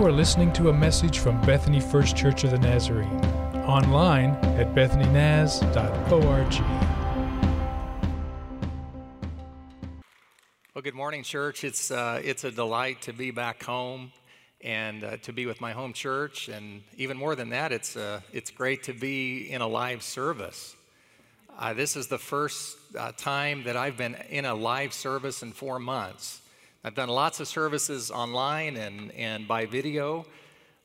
You are listening to a message from Bethany First Church of the Nazarene, online at bethanynaz.org. Well, good morning, church. It's a delight to be back home and to be with my home church, and even more than that, it's great to be in a live service. This is the first time that I've been in a live service in 4 months. I've done lots of services online and by video,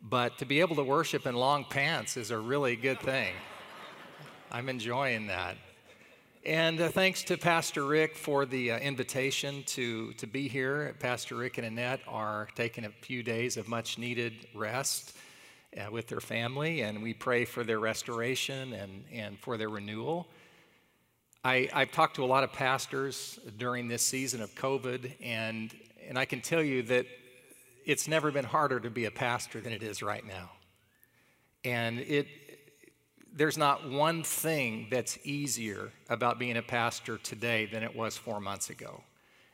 but to be able to worship in long pants is a really good thing. I'm enjoying that. And thanks to Pastor Rick for the invitation to be here. Pastor Rick and Annette are taking a few days of much-needed rest with their family, and we pray for their restoration and for their renewal. I've talked to a lot of pastors during this season of COVID, and I can tell you that it's never been harder to be a pastor than it is right now. And there's not one thing that's easier about being a pastor today than it was 4 months ago.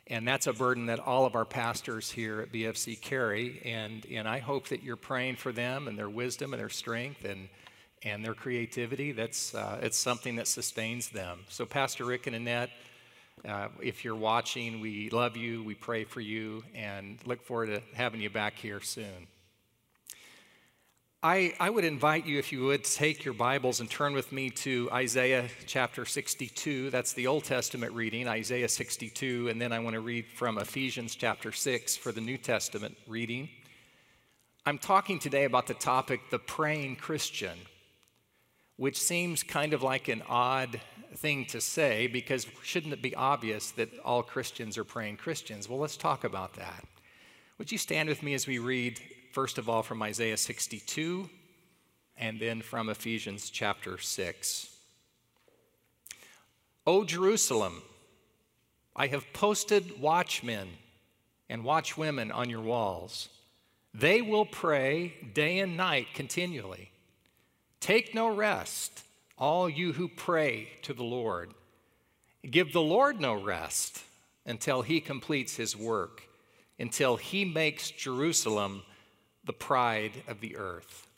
And that's a burden that all of our pastors here at BFC carry, and I hope that you're praying for them and their wisdom and their strength and their creativity. That's it's something that sustains them. So Pastor Rick and Annette, if you're watching, we love you, we pray for you, and look forward to having you back here soon. I would invite you, if you would, to take your Bibles and turn with me to Isaiah chapter 62. That's the Old Testament reading, Isaiah 62, and then I want to read from Ephesians chapter 6 for the New Testament reading. I'm talking today about the topic, the praying Christian, which seems kind of like an odd thing to say, because shouldn't it be obvious that all Christians are praying Christians? Well, let's talk about that. Would you stand with me as we read, first of all, from Isaiah 62, and then from Ephesians chapter 6. O Jerusalem, I have posted watchmen and watchwomen on your walls. They will pray day and night continually. Take no rest, all you who pray to the Lord. Give the Lord no rest until he completes his work, until he makes Jerusalem the pride of the earth.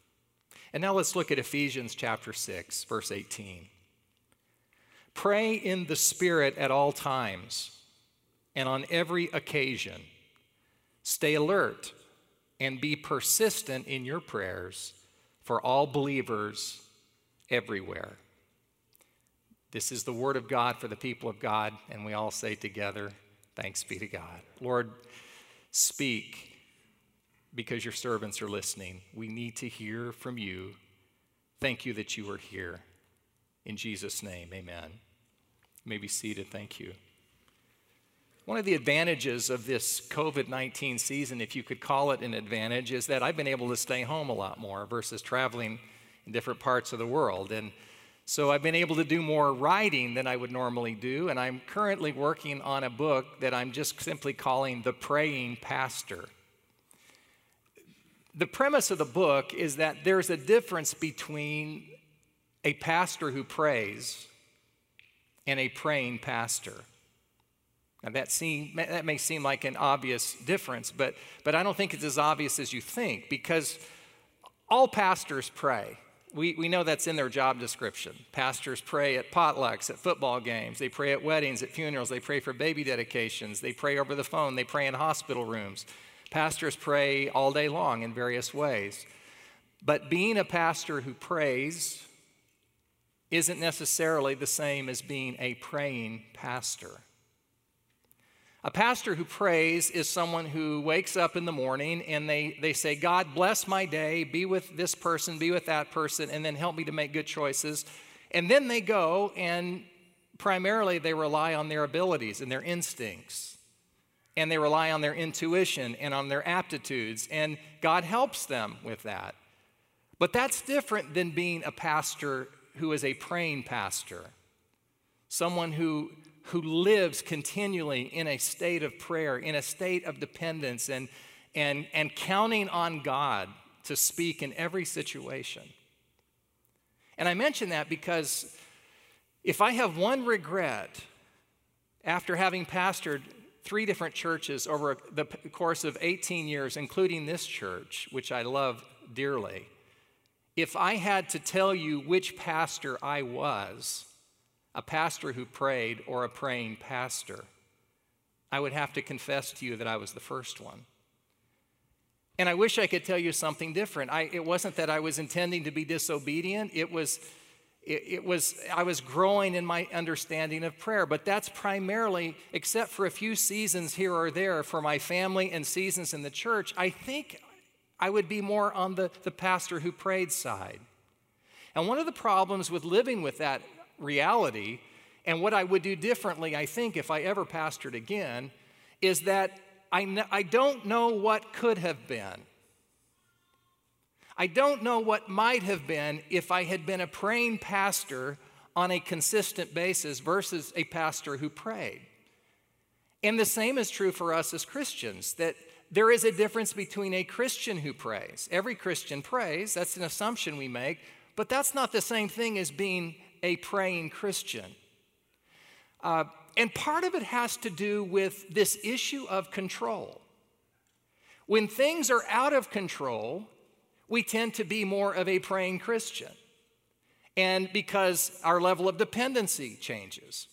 And now let's look at Ephesians chapter 6, verse 18. Pray in the Spirit at all times and on every occasion. Stay alert and be persistent in your prayers for all believers everywhere. This is the word of God for the people of God, and we all say together, thanks be to God. Lord, speak, because your servants are listening. We need to hear from you. Thank you that you are here. In Jesus' name, amen. You may be seated. Thank you. One of the advantages of this COVID-19 season, if you could call it an advantage, is that I've been able to stay home a lot more versus traveling in different parts of the world. And so I've been able to do more writing than I would normally do, and I'm currently working on a book that I'm just simply calling The Praying Pastor. The premise of the book is that there's a difference between a pastor who prays and a praying pastor. Now that may seem like an obvious difference, but I don't think it's as obvious as you think, because all pastors pray. We know that's in their job description. Pastors pray at potlucks, at football games. They pray at weddings, at funerals. They pray for baby dedications. They pray over the phone. They pray in hospital rooms. Pastors pray all day long in various ways. But being a pastor who prays isn't necessarily the same as being a praying pastor. A pastor who prays is someone who wakes up in the morning and they say, God, bless my day, be with this person, be with that person, and then help me to make good choices. And then they go, and primarily they rely on their abilities and their instincts, and they rely on their intuition and on their aptitudes, and God helps them with that. But that's different than being a pastor who is a praying pastor, someone who lives continually in a state of prayer, in a state of dependence, and counting on God to speak in every situation. And I mention that because if I have one regret after having pastored three different churches over the course of 18 years, including this church, which I love dearly. If I had to tell you which pastor I was, a pastor who prayed or a praying pastor, I would have to confess to you that I was the first one. And I wish I could tell you something different. It wasn't that I was intending to be disobedient. I was growing in my understanding of prayer, but that's primarily, except for a few seasons here or there for my family and seasons in the church, I think I would be more on the pastor who prayed side. And one of the problems with living with that reality and what I would do differently, I think, if I ever pastored again, is that I don't know what could have been. I don't know what might have been if I had been a praying pastor on a consistent basis versus a pastor who prayed. And the same is true for us as Christians, that there is a difference between a Christian who prays. Every Christian prays. That's an assumption we make. But that's not the same thing as being a praying Christian. And part of it has to do with this issue of control. When things are out of control, we tend to be more of a praying Christian, and because our level of dependency changes.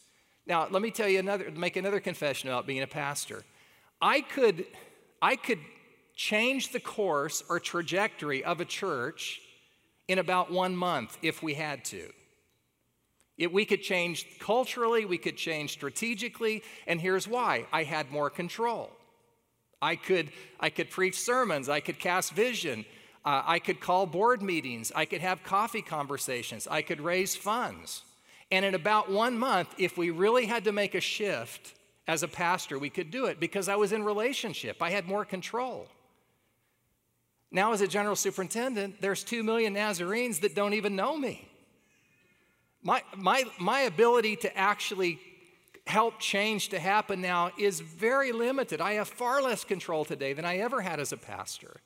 Now, let me tell you make another confession about being a pastor. I could change the course or trajectory of a church in about 1 month if we had to. We could change culturally, we could change strategically, and here's why. I had more control. I could preach sermons, I could cast vision, I could call board meetings. I could have coffee conversations. I could raise funds. And in about 1 month, if we really had to make a shift as a pastor, we could do it because I was in relationship. I had more control. Now, as a general superintendent, there's 2 million Nazarenes that don't even know me. My ability to actually help change to happen now is very limited. I have far less control today than I ever had as a pastor.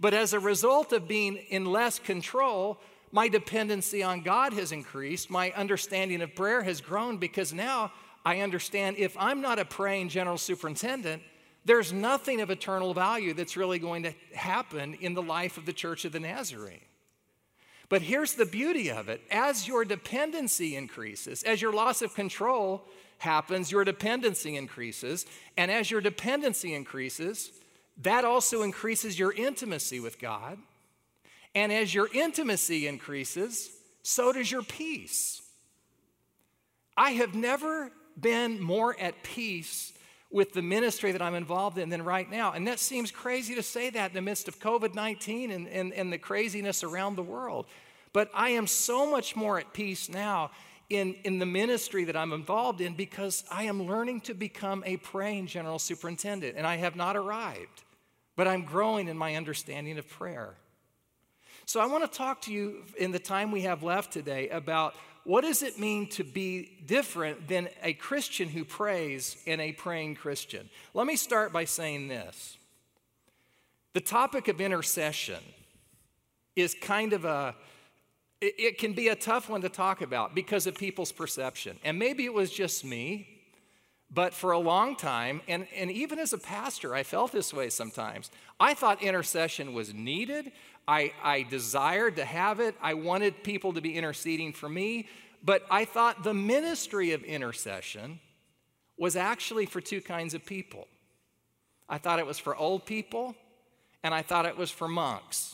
But as a result of being in less control, my dependency on God has increased. My understanding of prayer has grown because now I understand if I'm not a praying general superintendent, there's nothing of eternal value that's really going to happen in the life of the Church of the Nazarene. But here's the beauty of it. As your dependency increases, as your loss of control happens, your dependency increases. And as your dependency increases, that also increases your intimacy with God. And as your intimacy increases, so does your peace. I have never been more at peace with the ministry that I'm involved in than right now. And that seems crazy to say that in the midst of COVID-19 and the craziness around the world. But I am so much more at peace now in the ministry that I'm involved in because I am learning to become a praying general superintendent, and I have not arrived, but I'm growing in my understanding of prayer. So I want to talk to you in the time we have left today about what does it mean to be different than a Christian who prays and a praying Christian. Let me start by saying this. The topic of intercession is kind of it can be a tough one to talk about because of people's perception. And maybe it was just me, but for a long time, and even as a pastor, I felt this way sometimes. I thought intercession was needed. I desired to have it. I wanted people to be interceding for me. But I thought the ministry of intercession was actually for two kinds of people. I thought it was for old people, and I thought it was for monks.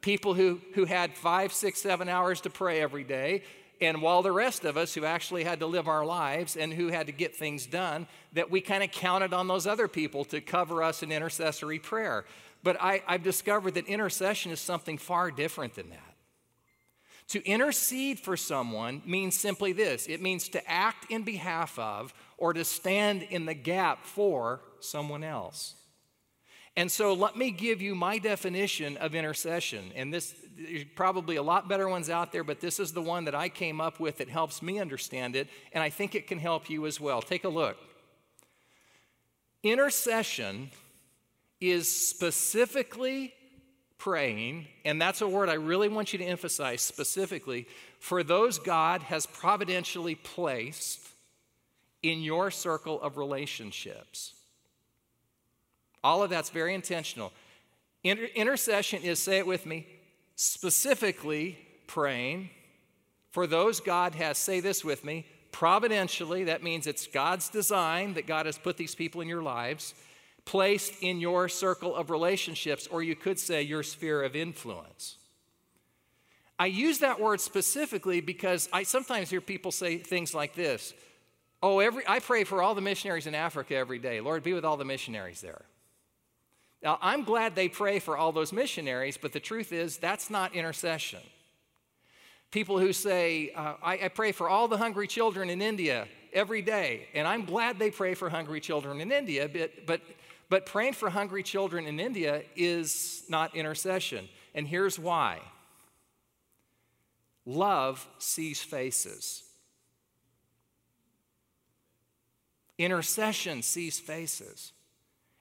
People who had 5, 6, 7 hours to pray every day, and while the rest of us who actually had to live our lives and who had to get things done, that we kind of counted on those other people to cover us in intercessory prayer. But I've discovered that intercession is something far different than that. To intercede for someone means simply this. It means to act in behalf of or to stand in the gap for someone else. And so let me give you my definition of intercession. And this, there's probably a lot better ones out there, but this is the one that I came up with that helps me understand it, and I think it can help you as well. Take a look. Intercession is specifically praying, and that's a word I really want you to emphasize, specifically, for those God has providentially placed in your circle of relationships. All of that's very intentional. Intercession is, say it with me, specifically praying for those God has, say this with me, providentially, that means it's God's design that God has put these people in your lives, placed in your circle of relationships, or you could say your sphere of influence. I use that word specifically because I sometimes hear people say things like this, oh, I pray for all the missionaries in Africa every day. Lord, be with all the missionaries there. Now, I'm glad they pray for all those missionaries, but the truth is that's not intercession. People who say, I pray for all the hungry children in India every day, and I'm glad they pray for hungry children in India, but praying for hungry children in India is not intercession, and here's why. Love sees faces. Intercession sees faces.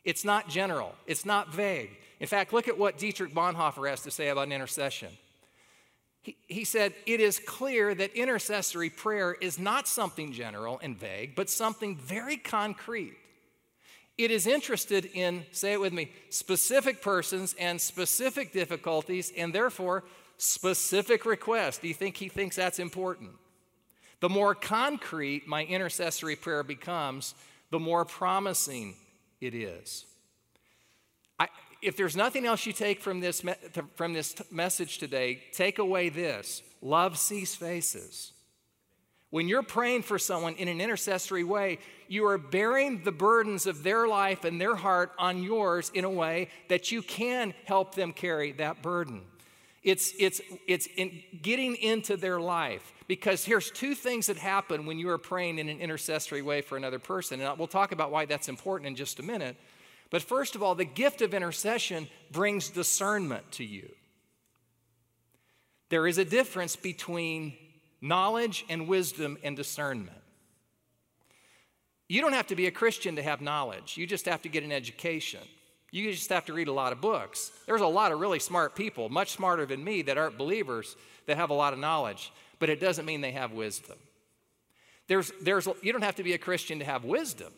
It's not general. It's not vague. In fact, look at what Dietrich Bonhoeffer has to say about intercession. He said, it is clear that intercessory prayer is not something general and vague, but something very concrete. It is interested in, say it with me, specific persons and specific difficulties and therefore specific requests. Do you think he thinks that's important? The more concrete my intercessory prayer becomes, the more promising it is. If there's nothing else you take from this message today, take away this. Love sees faces. When you're praying for someone in an intercessory way, you are bearing the burdens of their life and their heart on yours in a way that you can help them carry that burden. It's in getting into their life, because here's two things that happen when you are praying in an intercessory way for another person, and we'll talk about why that's important in just a minute. But first of all, the gift of intercession brings discernment to you. There is a difference between knowledge and wisdom and discernment. You don't have to be a Christian to have knowledge. You just have to get an education. You just have to read a lot of books. There's a lot of really smart people, much smarter than me, that aren't believers, that have a lot of knowledge, but it doesn't mean they have wisdom. You don't have to be a Christian to have wisdom.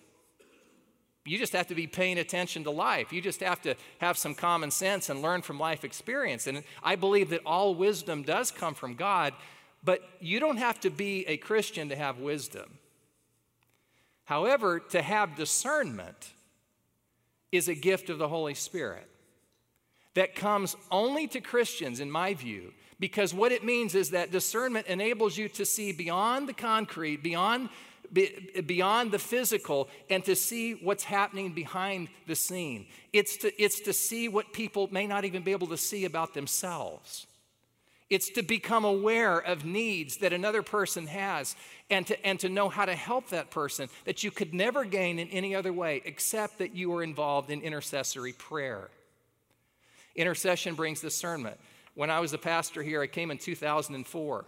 You just have to be paying attention to life. You just have to have some common sense and learn from life experience. And I believe that all wisdom does come from God, but you don't have to be a Christian to have wisdom. However, to have discernment is a gift of the Holy Spirit that comes only to Christians, in my view, because what it means is that discernment enables you to see beyond the concrete, beyond the physical, and to see what's happening behind the scene. It's to see what people may not even be able to see about themselves. It's to become aware of needs that another person has and to know how to help that person that you could never gain in any other way except that you are involved in intercessory prayer. Intercession brings discernment. When I was a pastor here, I came in 2004.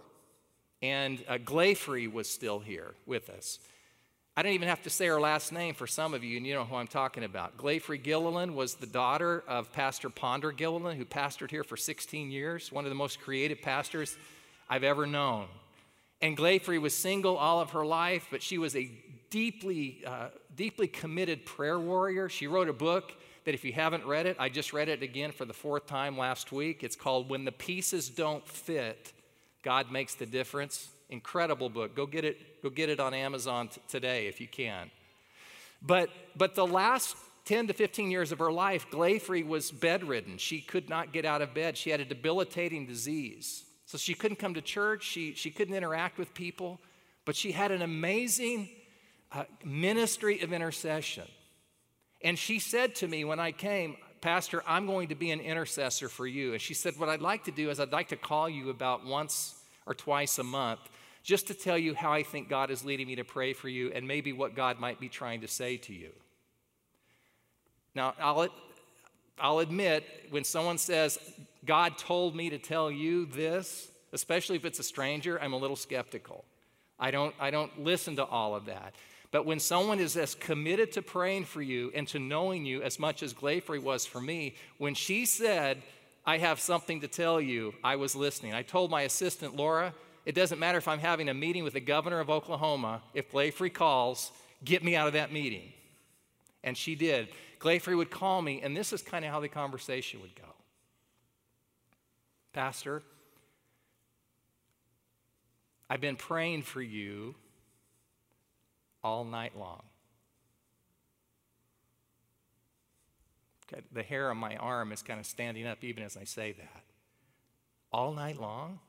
And Gleyfre was still here with us. I don't even have to say her last name for some of you, and you know who I'm talking about. Gleyfre Gilliland was the daughter of Pastor Ponder Gilliland, who pastored here for 16 years, one of the most creative pastors I've ever known. And Gleyfre was single all of her life, but she was a deeply committed prayer warrior. She wrote a book that, if you haven't read it, I just read it again for the fourth time last week. It's called When the Pieces Don't Fit, God Makes the Difference. Incredible book. Go get it on Amazon today if you can. But the last 10 to 15 years of her life, Gleyfre was bedridden. She could not get out of bed. She had a debilitating disease. So she couldn't come to church. She couldn't interact with people. But she had an amazing ministry of intercession. And she said to me when I came, Pastor, I'm going to be an intercessor for you. And she said, what I'd like to do is I'd like to call you about once or twice a month just to tell you how I think God is leading me to pray for you and maybe what God might be trying to say to you. Now, I'll admit, when someone says, God told me to tell you this, especially if it's a stranger, I'm a little skeptical. I don't listen to all of that. But when someone is as committed to praying for you and to knowing you as much as Gleyfre was for me, when she said, I have something to tell you, I was listening. I told my assistant, Laura, it doesn't matter if I'm having a meeting with the governor of Oklahoma, if Gleyfre calls, get me out of that meeting. And she did. Gleyfre would call me, and this is kind of how the conversation would go. Pastor, I've been praying for you all night long. Okay, the hair on my arm is kind of standing up even as I say that. All night long?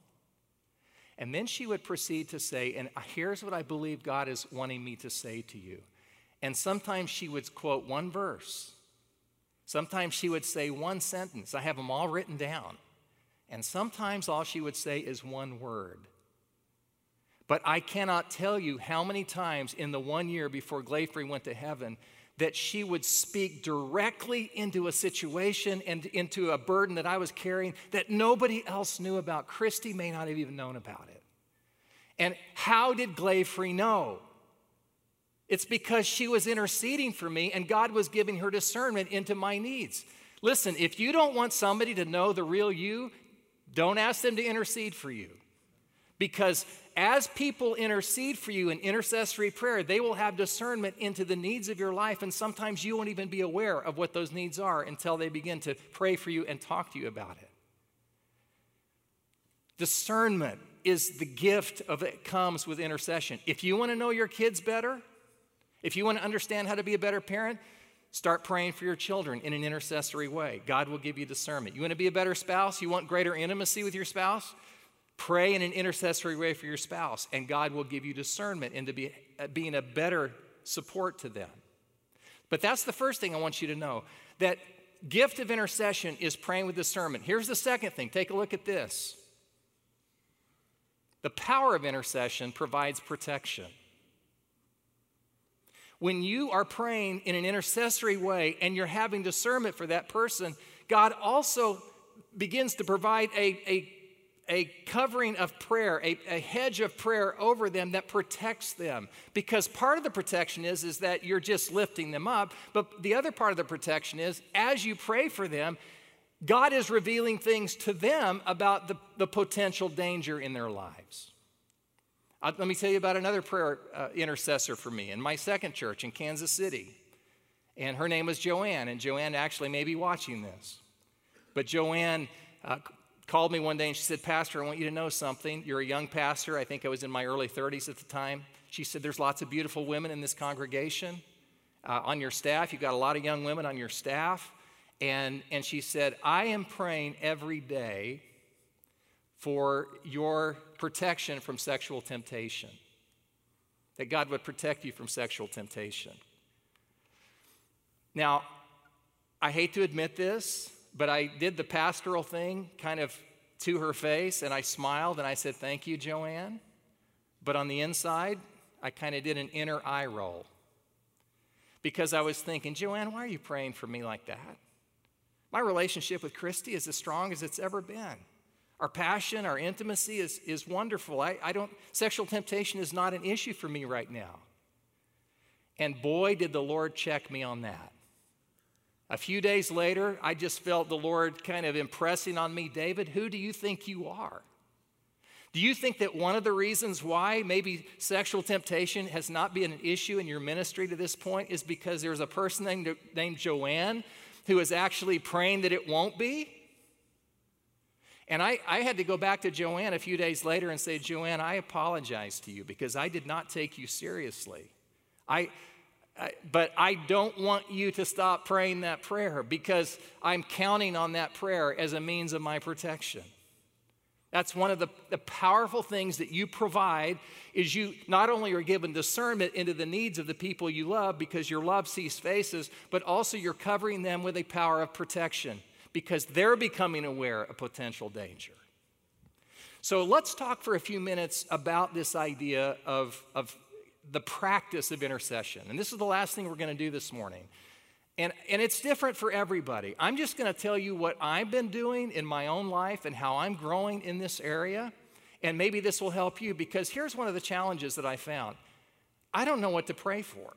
And then she would proceed to say, and here's what I believe God is wanting me to say to you. And sometimes she would quote one verse. Sometimes she would say one sentence. I have them all written down. And sometimes all she would say is one word. But I cannot tell you how many times in the 1 year before Gleyfre went to heaven that she would speak directly into a situation and into a burden that I was carrying that nobody else knew about. Christy may not have even known about it. And how did Gleyfre know? It's because she was interceding for me and God was giving her discernment into my needs. Listen, if you don't want somebody to know the real you, don't ask them to intercede for you. Because as people intercede for you in intercessory prayer, they will have discernment into the needs of your life, and sometimes you won't even be aware of what those needs are until they begin to pray for you and talk to you about it. Discernment is the gift that comes with intercession. If you want to know your kids better, if you want to understand how to be a better parent, start praying for your children in an intercessory way. God will give you discernment. You want to be a better spouse? You want greater intimacy with your spouse? Pray in an intercessory way for your spouse, and God will give you discernment into being a better support to them. But that's the first thing I want you to know, that gift of intercession is praying with discernment. Here's the second thing. Take a look at this. The power of intercession provides protection. When you are praying in an intercessory way and you're having discernment for that person, God also begins to provide a covering of prayer, a hedge of prayer over them that protects them. Because part of the protection is that you're just lifting them up, but the other part of the protection is, as you pray for them, God is revealing things to them about the potential danger in their lives. Let me tell you about another prayer intercessor for me in my second church in Kansas City. And her name was Joanne, and Joanne actually may be watching this. But Joanne called me one day and she said, Pastor, I want you to know something. You're a young pastor. I think I was in my early 30s at the time. She said, there's lots of beautiful women in this congregation on your staff. You've got a lot of young women on your staff. And she said, I am praying every day for your protection from sexual temptation, that God would protect you from sexual temptation. Now, I hate to admit this, but I did the pastoral thing kind of to her face, and I smiled, and I said, thank you, Joanne. But on the inside, I kind of did an inner eye roll because I was thinking, Joanne, why are you praying for me like that? My relationship with Christy is as strong as it's ever been. Our passion, our intimacy is wonderful. Sexual temptation is not an issue for me right now. And boy, did the Lord check me on that. A few days later, I just felt the Lord kind of impressing on me, David, who do you think you are? Do you think that one of the reasons why maybe sexual temptation has not been an issue in your ministry to this point is because there's a person named Joanne who is actually praying that it won't be? And I had to go back to Joanne a few days later and say, Joanne, I apologize to you because I did not take you seriously. But I don't want you to stop praying that prayer because I'm counting on that prayer as a means of my protection. That's one of the powerful things that you provide is you not only are given discernment into the needs of the people you love because your love sees faces, but also you're covering them with a power of protection because they're becoming aware of potential danger. So let's talk for a few minutes about this idea of the practice of intercession. And this is the last thing we're going to do this morning. And it's different for everybody. I'm just going to tell you what I've been doing in my own life and how I'm growing in this area. And maybe this will help you because here's one of the challenges that I found. I don't know what to pray for.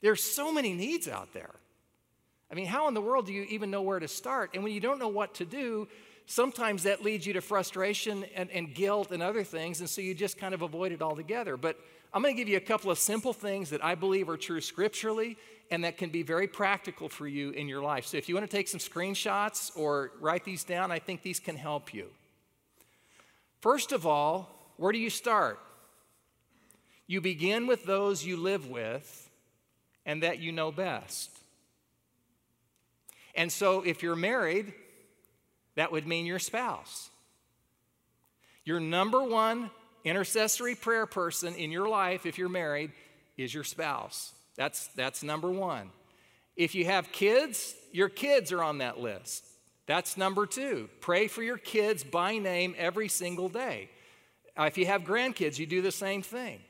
There's so many needs out there. I mean, how in the world do you even know where to start? And when you don't know what to do, sometimes that leads you to frustration and guilt and other things, and so you just kind of avoid it altogether. But I'm going to give you a couple of simple things that I believe are true scripturally and that can be very practical for you in your life. So if you want to take some screenshots or write these down, I think these can help you. First of all, where do you start? You begin with those you live with and that you know best. And so if you're married, that would mean your spouse. Your number one intercessory prayer person in your life, if you're married, is your spouse. That's number one. If you have kids, your kids are on that list. That's number two. Pray for your kids by name every single day. If you have grandkids, you do the same thing.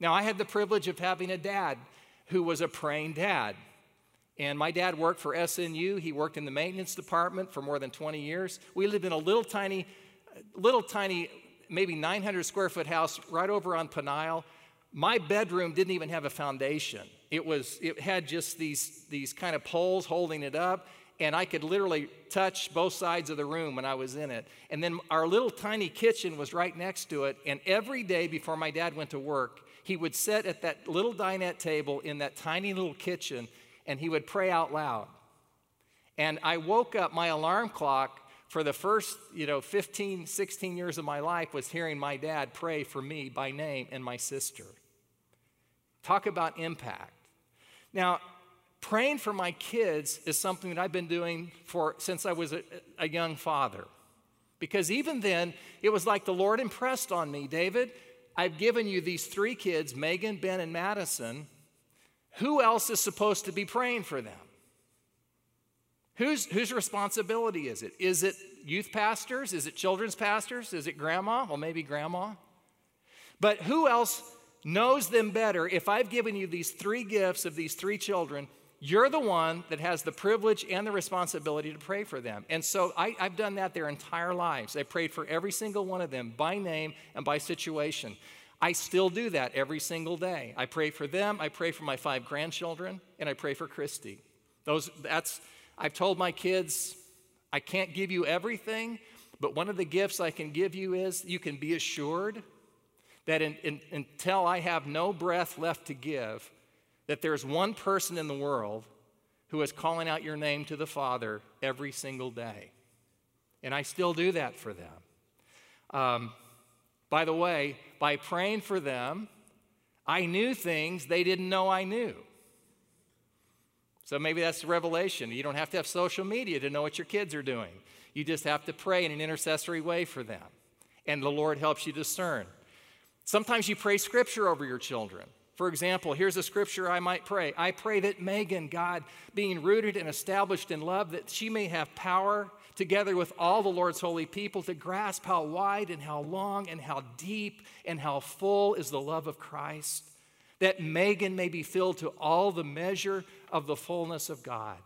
Now, I had the privilege of having a dad who was a praying dad. And my dad worked for SNU. He worked in the maintenance department for more than 20 years. We lived in a little tiny, maybe 900 square foot house right over on Penile. My bedroom didn't even have a foundation. It had just these kind of poles holding it up, and I could literally touch both sides of the room when I was in it. And then our little tiny kitchen was right next to it, and every day before my dad went to work, he would sit at that little dinette table in that tiny little kitchen, and he would pray out loud. And I woke up, my alarm clock for the first 15, 16 years of my life was hearing my dad pray for me by name and my sister. Talk about impact. Now, praying for my kids is something that I've been doing since I was a young father. Because even then, it was like the Lord impressed on me, David, I've given you these three kids, Megan, Ben, and Madison. Who else is supposed to be praying for them? Whose responsibility is it? Is it youth pastors? Is it children's pastors? Is it grandma? Well, maybe grandma. But who else knows them better? If I've given you these three gifts of these three children, you're the one that has the privilege and the responsibility to pray for them. And so I've done that their entire lives. I prayed for every single one of them by name and by situation. I still do that every single day. I pray for them, I pray for my 5 grandchildren, and I pray for Christy. I've told my kids, I can't give you everything, but one of the gifts I can give you is you can be assured that until I have no breath left to give, that there's one person in the world who is calling out your name to the Father every single day. And I still do that for them. By the way, by praying for them, I knew things they didn't know I knew. So maybe that's the revelation. You don't have to have social media to know what your kids are doing. You just have to pray in an intercessory way for them. And the Lord helps you discern. Sometimes you pray scripture over your children. For example, here's a scripture I might pray. I pray that Megan, God, being rooted and established in love, that she may have power together with all the Lord's holy people to grasp how wide and how long and how deep and how full is the love of Christ, that Megan may be filled to all the measure of the fullness of God.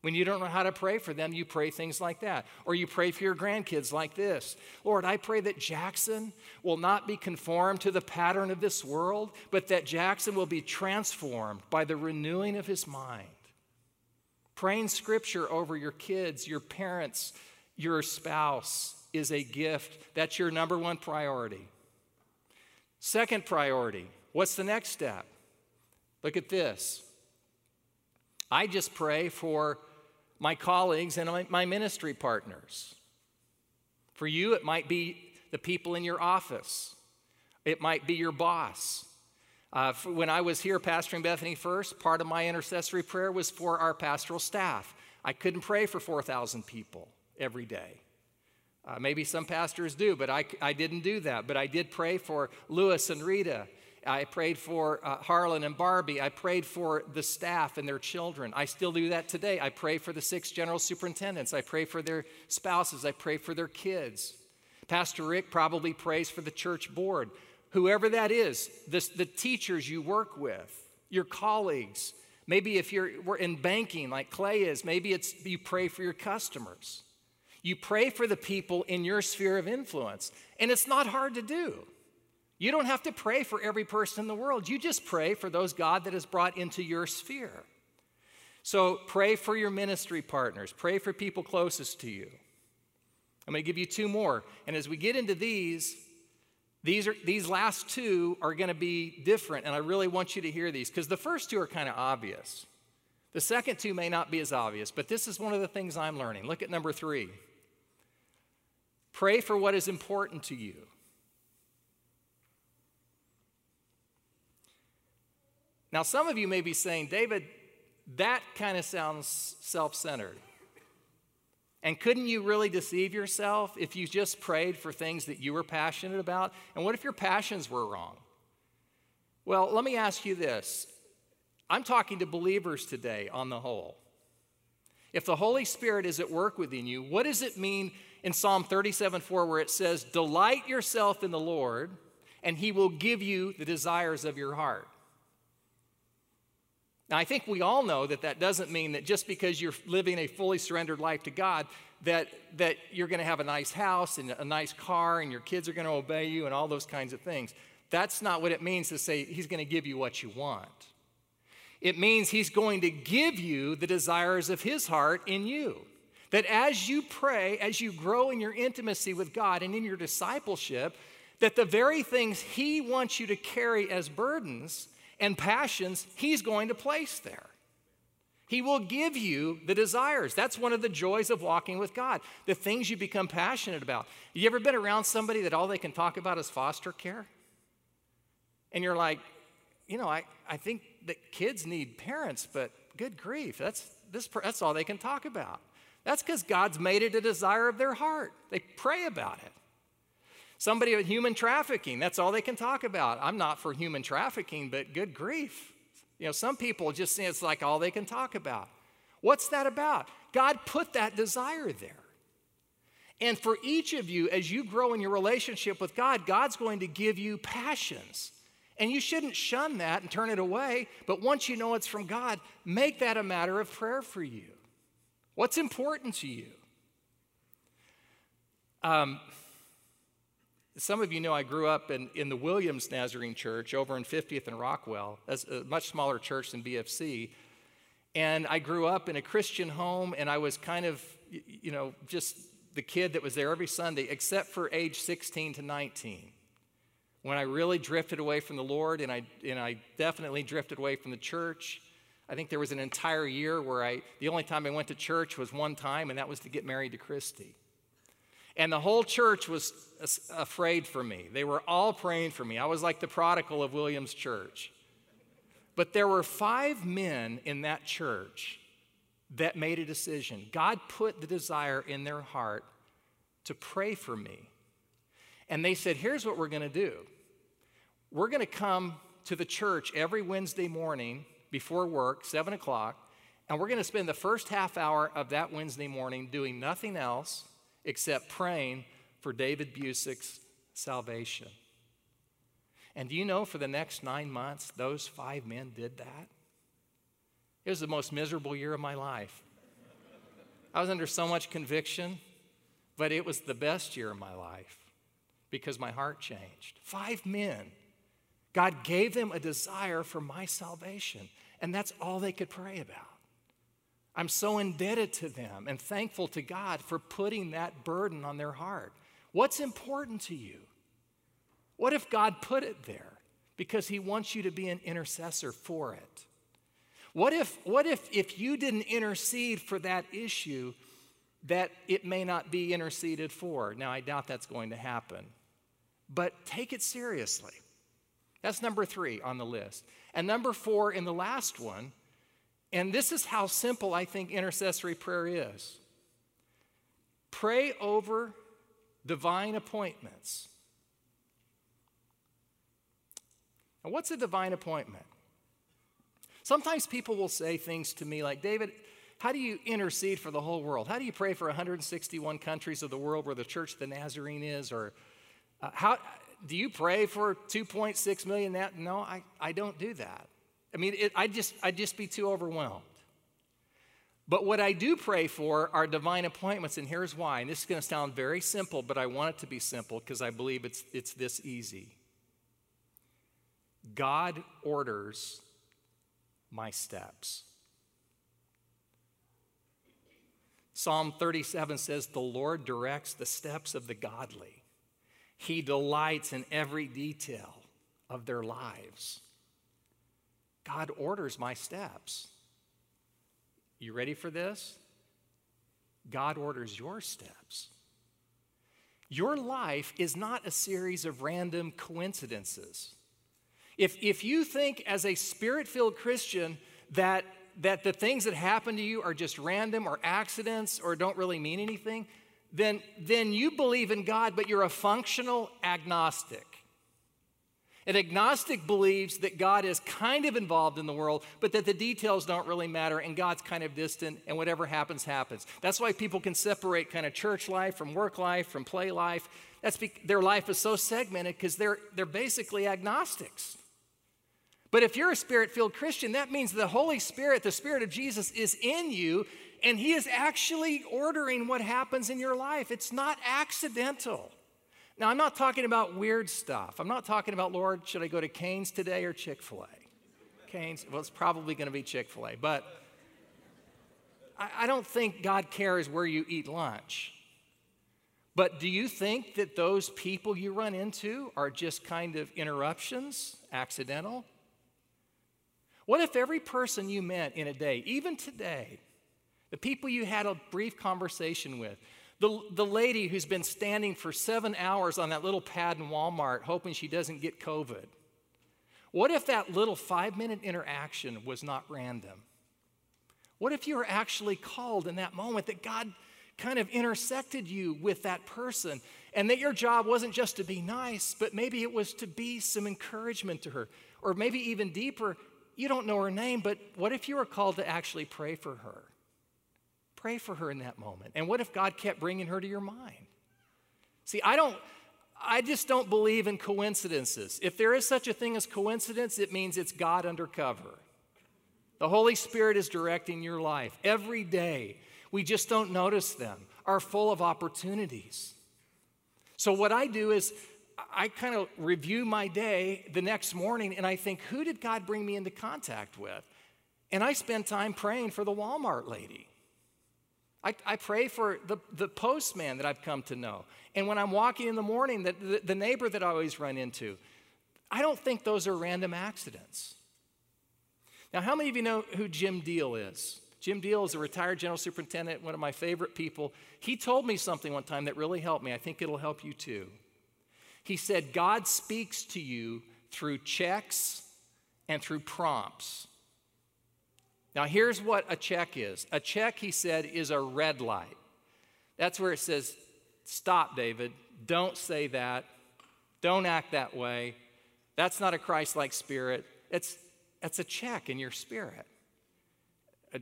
When you don't know how to pray for them, you pray things like that. Or you pray for your grandkids like this. Lord, I pray that Jackson will not be conformed to the pattern of this world, but that Jackson will be transformed by the renewing of his mind. Praying scripture over your kids, your parents, your spouse is a gift. That's your number one priority. Second priority, what's the next step? Look at this. I just pray for my colleagues and my ministry partners. For you, it might be the people in your office. It might be your boss. When I was here pastoring Bethany First, part of my intercessory prayer was for our pastoral staff. I couldn't pray for 4,000 people every day. Maybe some pastors do, but I didn't do that. But I did pray for Lewis and Rita. I prayed for Harlan and Barbie. I prayed for the staff and their children. I still do that today. I pray for the 6 general superintendents. I pray for their spouses. I pray for their kids. Pastor Rick probably prays for the church board. Whoever that is, the teachers you work with, your colleagues. Maybe if we're in banking like Clay is, maybe it's you pray for your customers. You pray for the people in your sphere of influence. And it's not hard to do. You don't have to pray for every person in the world. You just pray for those God that has brought into your sphere. So pray for your ministry partners. Pray for people closest to you. I'm going to give you 2 more. And as we get into these, These last two are going to be different, and I really want you to hear these, because the first two are kind of obvious. The second two may not be as obvious, but this is one of the things I'm learning. Look at number 3. Pray for what is important to you. Now, some of you may be saying, David, that kind of sounds self-centered. And couldn't you really deceive yourself if you just prayed for things that you were passionate about? And what if your passions were wrong? Well, let me ask you this. I'm talking to believers today on the whole. If the Holy Spirit is at work within you, what does it mean in Psalm 37:4 where it says, delight yourself in the Lord, and he will give you the desires of your heart? Now, I think we all know that that doesn't mean that just because you're living a fully surrendered life to God that you're going to have a nice house and a nice car and your kids are going to obey you and all those kinds of things. That's not what it means to say he's going to give you what you want. It means he's going to give you the desires of his heart in you. That as you pray, as you grow in your intimacy with God and in your discipleship, that the very things he wants you to carry as burdens and passions, he's going to place there. He will give you the desires. That's one of the joys of walking with God, the things you become passionate about. You ever been around somebody that all they can talk about is foster care? And you're like, you know, I think that kids need parents, but good grief, that's all they can talk about. That's because God's made it a desire of their heart. They pray about it. Somebody with human trafficking, that's all they can talk about. I'm not for human trafficking, but good grief. You know, some people just say it's like all they can talk about. What's that about? God put that desire there. And for each of you, as you grow in your relationship with God, God's going to give you passions. And you shouldn't shun that and turn it away, but once you know it's from God, make that a matter of prayer for you. What's important to you? Some of you know I grew up in the Williams Nazarene Church over in 50th and Rockwell. That's a much smaller church than BFC. And I grew up in a Christian home, and I was kind of, you know, just the kid that was there every Sunday, except for age 16 to 19, when I really drifted away from the Lord, and I definitely drifted away from the church. I think there was an entire year where the only time I went to church was one time, and that was to get married to Christy. And the whole church was afraid for me. They were all praying for me. I was like the prodigal of Williams Church. But there were 5 men in that church that made a decision. God put the desire in their heart to pray for me. And they said, here's what we're going to do. We're going to come to the church every Wednesday morning before work, 7 o'clock, and we're going to spend the first half hour of that Wednesday morning doing nothing else except praying for David Busick's salvation. And do you know for the next 9 months, those 5 men did that? It was the most miserable year of my life. I was under so much conviction, but it was the best year of my life because my heart changed. 5 men. God gave them a desire for my salvation, and that's all they could pray about. I'm so indebted to them and thankful to God for putting that burden on their heart. What's important to you? What if God put it there? Because he wants you to be an intercessor for it. What if you didn't intercede for that issue, that it may not be interceded for? Now, I doubt that's going to happen. But take it seriously. That's number 3 on the list. And number 4 in the last one, and this is how simple I think intercessory prayer is. Pray over divine appointments. Now, what's a divine appointment? Sometimes people will say things to me like, David, how do you intercede for the whole world? How do you pray for 161 countries of the world where the Church of the Nazarene is? Or how do you pray for 2.6 million? No, I don't do that. I mean, I'd just be too overwhelmed. But what I do pray for are divine appointments, and here's why. And this is going to sound very simple, but I want it to be simple because I believe it's this easy. God orders my steps. Psalm 37 says, the Lord directs the steps of the godly. He delights in every detail of their lives. God orders my steps. You ready for this? God orders your steps. Your life is not a series of random coincidences. If you think as a Spirit-filled Christian that the things that happen to you are just random or accidents or don't really mean anything, then you believe in God, but you're a functional agnostic. An agnostic believes that God is kind of involved in the world, but that the details don't really matter, and God's kind of distant, and whatever happens, happens. That's why people can separate kind of church life from work life, from play life. Their life is so segmented because they're basically agnostics. But if you're a Spirit-filled Christian, that means the Holy Spirit, the Spirit of Jesus, is in you, and He is actually ordering what happens in your life. It's not accidental. Now, I'm not talking about weird stuff. I'm not talking about, Lord, should I go to Cane's today or Chick-fil-A? Cane's, well, it's probably going to be Chick-fil-A, but I don't think God cares where you eat lunch. But do you think that those people you run into are just kind of interruptions, accidental? What if every person you met in a day, even today, the people you had a brief conversation with, the lady who's been standing for 7 hours on that little pad in Walmart hoping she doesn't get COVID. What if that little 5-minute interaction was not random? What if you were actually called in that moment, that God kind of intersected you with that person, and that your job wasn't just to be nice, but maybe it was to be some encouragement to her? Or maybe even deeper, you don't know her name, but what if you were called to actually pray for her? Pray for her in that moment. And what if God kept bringing her to your mind? See, I just don't believe in coincidences. If there is such a thing as coincidence, it means it's God undercover. The Holy Spirit is directing your life every day. We just don't notice them, are full of opportunities. So what I do is I kind of review my day the next morning, and I think, who did God bring me into contact with? And I spend time praying for the Walmart lady. I pray for the postman that I've come to know. And when I'm walking in the morning, the neighbor that I always run into. I don't think those are random accidents. Now, how many of you know who Jim Deal is? Jim Deal is a retired general superintendent, one of my favorite people. He told me something one time that really helped me. I think it'll help you too. He said, God speaks to you through checks and through prompts. Now, here's what a check is. A check, he said, is a red light. That's where it says, stop, David. Don't say that. Don't act that way. That's not a Christ-like spirit. It's a check in your spirit.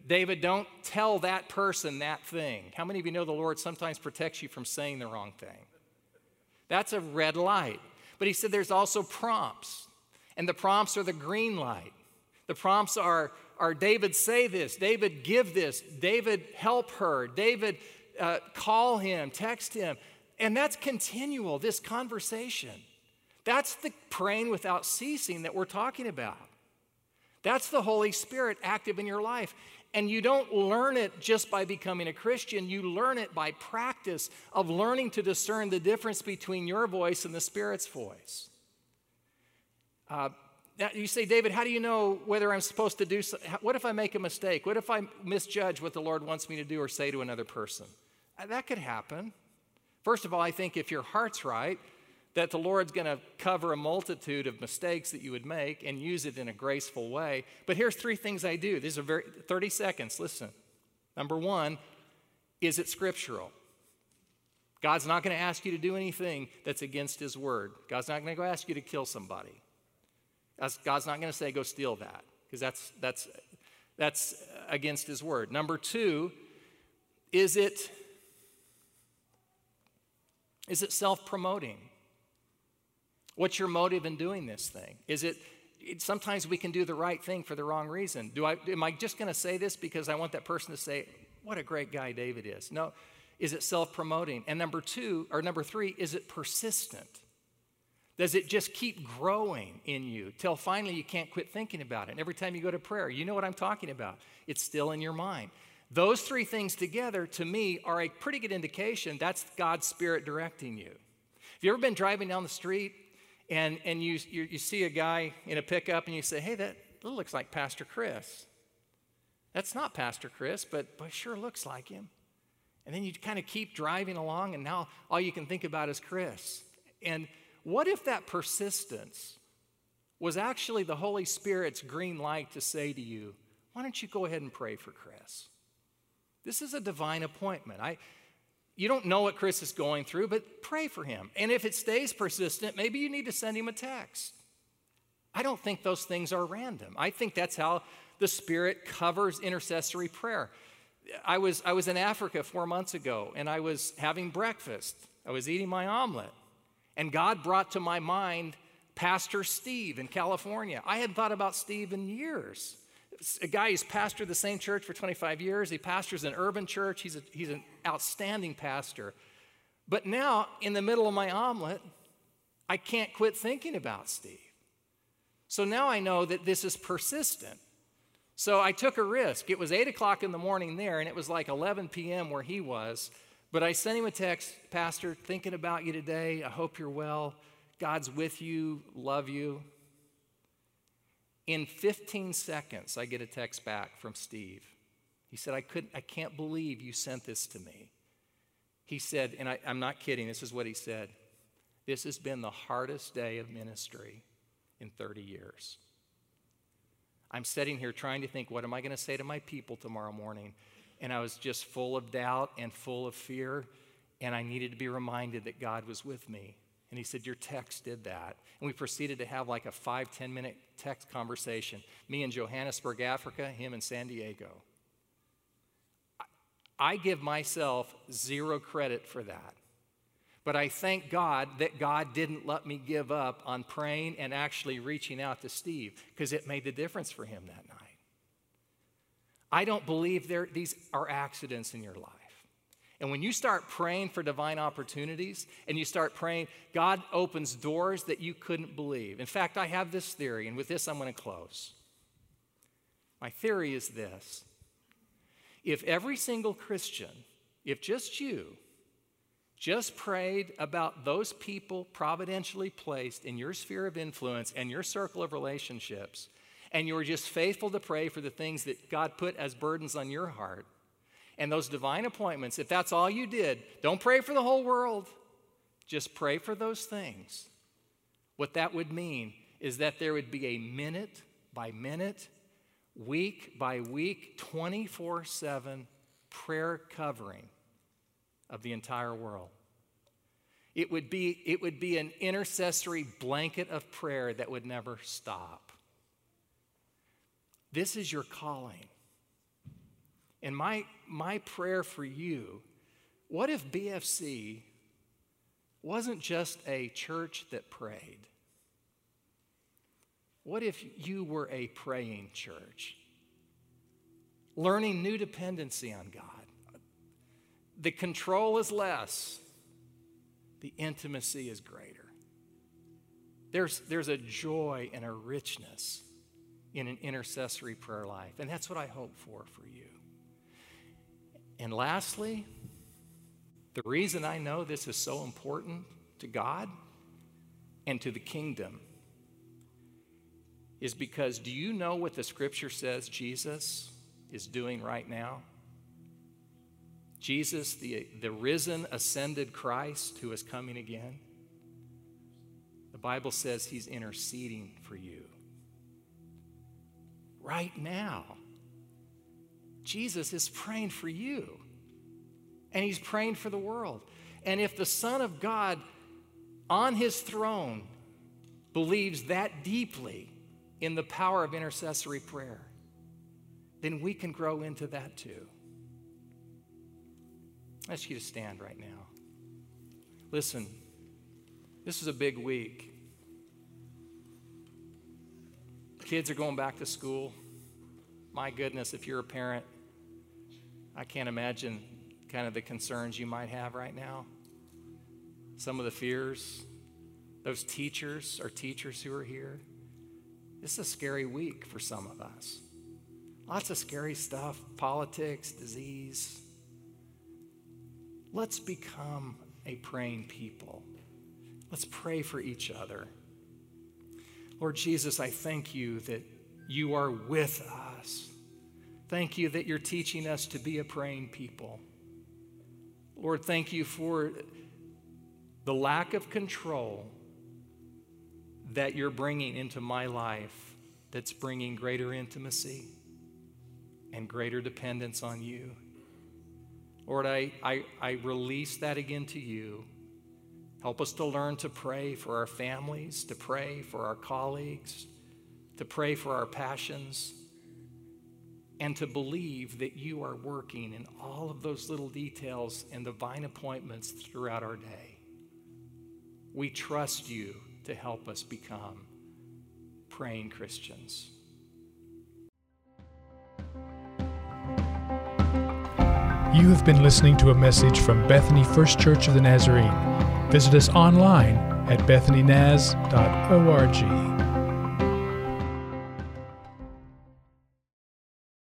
David, don't tell that person that thing. How many of you know the Lord sometimes protects you from saying the wrong thing? That's a red light. But he said there's also prompts. And the prompts are the green light. The prompts are David, say this. David, give this. David, help her. David, call him, text him. And that's continual, this conversation. That's the praying without ceasing that we're talking about. That's the Holy Spirit active in your life. And you don't learn it just by becoming a Christian. You learn it by practice of learning to discern the difference between your voice and the Spirit's voice. You say, David, how do you know whether I'm supposed to do something? What if I make a mistake? What if I misjudge what the Lord wants me to do or say to another person? That could happen. First of all, I think if your heart's right, that the Lord's going to cover a multitude of mistakes that you would make and use it in a graceful way. But here's 3 things I do. These are 30 seconds. Listen. Number 1, is it scriptural? God's not going to ask you to do anything that's against His word. God's not going to ask you to kill somebody. God's not going to say, go steal that, because that's against His word. Number 2, is it self-promoting? What's your motive in doing this thing? Sometimes we can do the right thing for the wrong reason. Am I just going to say this because I want that person to say, what a great guy David is? No, is it self-promoting? And number 3, is it persistent? Does it just keep growing in you till finally you can't quit thinking about it? And every time you go to prayer, you know what I'm talking about. It's still in your mind. Those 3 things together, to me, are a pretty good indication that's God's Spirit directing you. Have you ever been driving down the street and you see a guy in a pickup and you say, hey, that looks like Pastor Chris. That's not Pastor Chris, but it sure looks like him. And then you kind of keep driving along, and now all you can think about is Chris. And what if that persistence was actually the Holy Spirit's green light to say to you, why don't you go ahead and pray for Chris? This is a divine appointment. You don't know what Chris is going through, but pray for him. And if it stays persistent, maybe you need to send him a text. I don't think those things are random. I think that's how the Spirit covers intercessory prayer. I was in Africa 4 months ago, and I was having breakfast. I was eating my omelet, and God brought to my mind Pastor Steve in California. I hadn't thought about Steve in years. A guy who's pastored the same church for 25 years. He pastors an urban church. He's an outstanding pastor. But now, in the middle of my omelet, I can't quit thinking about Steve. So now I know that this is persistent. So I took a risk. It was 8 o'clock in the morning there, and it was like 11 p.m. where he was. But I sent him a text, Pastor, thinking about you today. I hope you're well. God's with you. Love you. In 15 seconds, I get a text back from Steve. He said, I can't believe you sent this to me. He said, and I'm not kidding, this is what he said. This has been the hardest day of ministry in 30 years. I'm sitting here trying to think, what am I going to say to my people tomorrow morning? And I was just full of doubt and full of fear, and I needed to be reminded that God was with me. And he said, your text did that. And we proceeded to have like a 5-10 minute text conversation, me in Johannesburg, Africa, him in San Diego. I give myself zero credit for that. But I thank God that God didn't let me give up on praying and actually reaching out to Steve, because it made the difference for him that night. I don't believe these are accidents in your life. And when you start praying for divine opportunities and you start praying, God opens doors that you couldn't believe. In fact, I have this theory, and with this I'm going to close. My theory is this. If every single Christian, if just you, just prayed about those people providentially placed in your sphere of influence and your circle of relationships, and you were just faithful to pray for the things that God put as burdens on your heart, and those divine appointments, if that's all you did, don't pray for the whole world, just pray for those things. What that would mean is that there would be a minute by minute, week by week, 24/7 prayer covering of the entire world. It would be an intercessory blanket of prayer that would never stop. This is your calling. And my prayer for you, what if BFC wasn't just a church that prayed? What if you were a praying church, learning new dependency on God? The control is less. The intimacy is greater. There's a joy and a richness in an intercessory prayer life, and that's what I hope for you. And lastly, the reason I know this is so important to God and to the kingdom is because, do you know what the Scripture says Jesus is doing right now? Jesus, the risen, ascended Christ who is coming again, the Bible says he's interceding for you. Right now, Jesus is praying for you, and he's praying for the world. And if the Son of God on his throne believes that deeply in the power of intercessory prayer, then we can grow into that too. I ask you to stand right now. Listen, this is a big week. Kids are going back to school. My goodness, if you're a parent, I can't imagine kind of the concerns you might have right now. Some of the fears. Those teachers are teachers who are here. This is a scary week for some of us. Lots of scary stuff, politics, disease. Let's become a praying people. Let's pray for each other. Lord Jesus, I thank you that you are with us. Thank you that you're teaching us to be a praying people. Lord, thank you for the lack of control that you're bringing into my life that's bringing greater intimacy and greater dependence on you. Lord, I release that again to you. Help us to learn to pray for our families, to pray for our colleagues, to pray for our passions, and to believe that you are working in all of those little details and divine appointments throughout our day. We trust you to help us become praying Christians. You have been listening to a message from Bethany First Church of the Nazarene. Visit us online at bethanynaz.org.